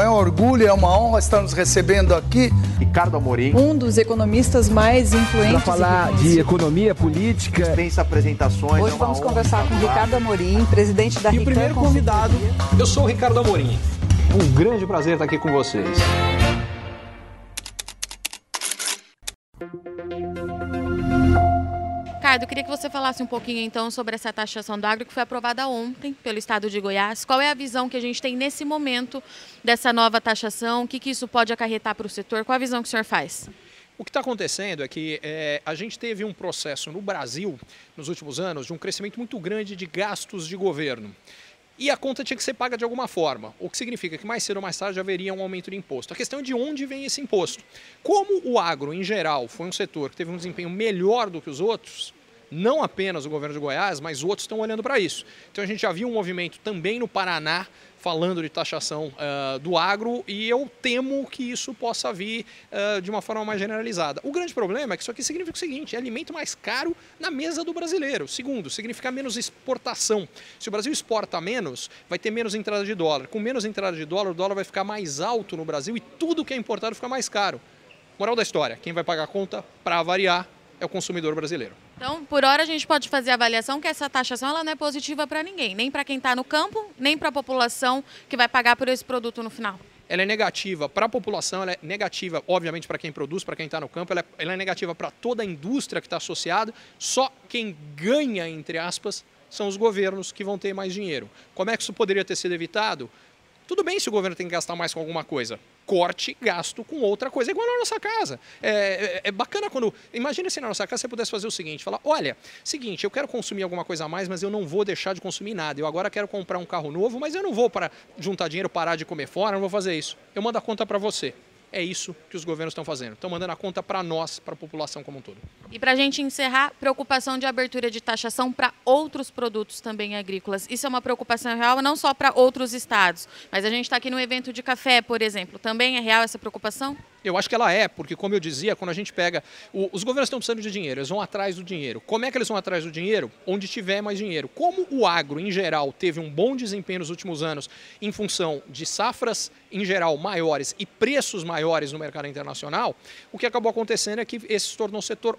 É um orgulho, é uma honra estar nos recebendo aqui. Ricardo Amorim, um dos economistas mais influentes. Para falar de economia política, dispensa apresentações. Hoje vamos conversar com Ricardo Amorim, presidente da RICAM. E o primeiro convidado, eu sou o Ricardo Amorim. Um grande prazer estar aqui com vocês. Ricardo, eu queria que você falasse um pouquinho então sobre essa taxação do agro que foi aprovada ontem pelo Estado de Goiás. Qual é a visão que a gente tem nesse momento dessa nova taxação? O que isso pode acarretar para o setor? Qual a visão que o senhor faz? O que está acontecendo é que a gente teve um processo no Brasil, nos últimos anos, de um crescimento muito grande de gastos de governo. E a conta tinha que ser paga de alguma forma, o que significa que mais cedo ou mais tarde haveria um aumento de imposto. A questão é de onde vem esse imposto. Como o agro, em geral, foi um setor que teve um desempenho melhor do que os outros, não apenas o governo de Goiás, mas outros estão olhando para isso. Então a gente já viu um movimento também no Paraná, falando de taxação do agro, e eu temo que isso possa vir de uma forma mais generalizada. O grande problema é que isso aqui significa o seguinte: é alimento mais caro na mesa do brasileiro. Segundo, significa menos exportação. Se o Brasil exporta menos, vai ter menos entrada de dólar. Com menos entrada de dólar, o dólar vai ficar mais alto no Brasil e tudo que é importado fica mais caro. Moral da história, quem vai pagar a conta, para variar, é o consumidor brasileiro. Então, por hora, a gente pode fazer a avaliação que essa taxação ela não é positiva para ninguém, nem para quem está no campo, nem para a população que vai pagar por esse produto no final. Ela é negativa para a população, ela é negativa, obviamente, para quem produz, para quem está no campo, ela é negativa para toda a indústria que está associada, só quem ganha, entre aspas, são os governos que vão ter mais dinheiro. Como é que isso poderia ter sido evitado? Tudo bem se o governo tem que gastar mais com alguma coisa. Corte gasto com outra coisa, igual na nossa casa. É bacana quando... Imagina se na nossa casa você pudesse fazer o seguinte, falar, olha, seguinte, eu quero consumir alguma coisa a mais, mas eu não vou deixar de consumir nada. Eu agora quero comprar um carro novo, mas eu não vou para juntar dinheiro, parar de comer fora, não vou fazer isso. Eu mando a conta para você. É isso que os governos estão fazendo. Estão mandando a conta para nós, para a população como um todo. E para a gente encerrar, preocupação de abertura de taxação para outros produtos também agrícolas. Isso é uma preocupação real, não só para outros estados, mas a gente está aqui no evento de café, por exemplo. Também é real essa preocupação? Eu acho que ela é, porque como eu dizia, quando a gente pega... Os governos estão precisando de dinheiro, eles vão atrás do dinheiro. Como é que eles vão atrás do dinheiro? Onde tiver mais dinheiro. Como o agro, em geral, teve um bom desempenho nos últimos anos em função de safras, em geral, maiores e preços maiores no mercado internacional, o que acabou acontecendo é que esse se tornou um setor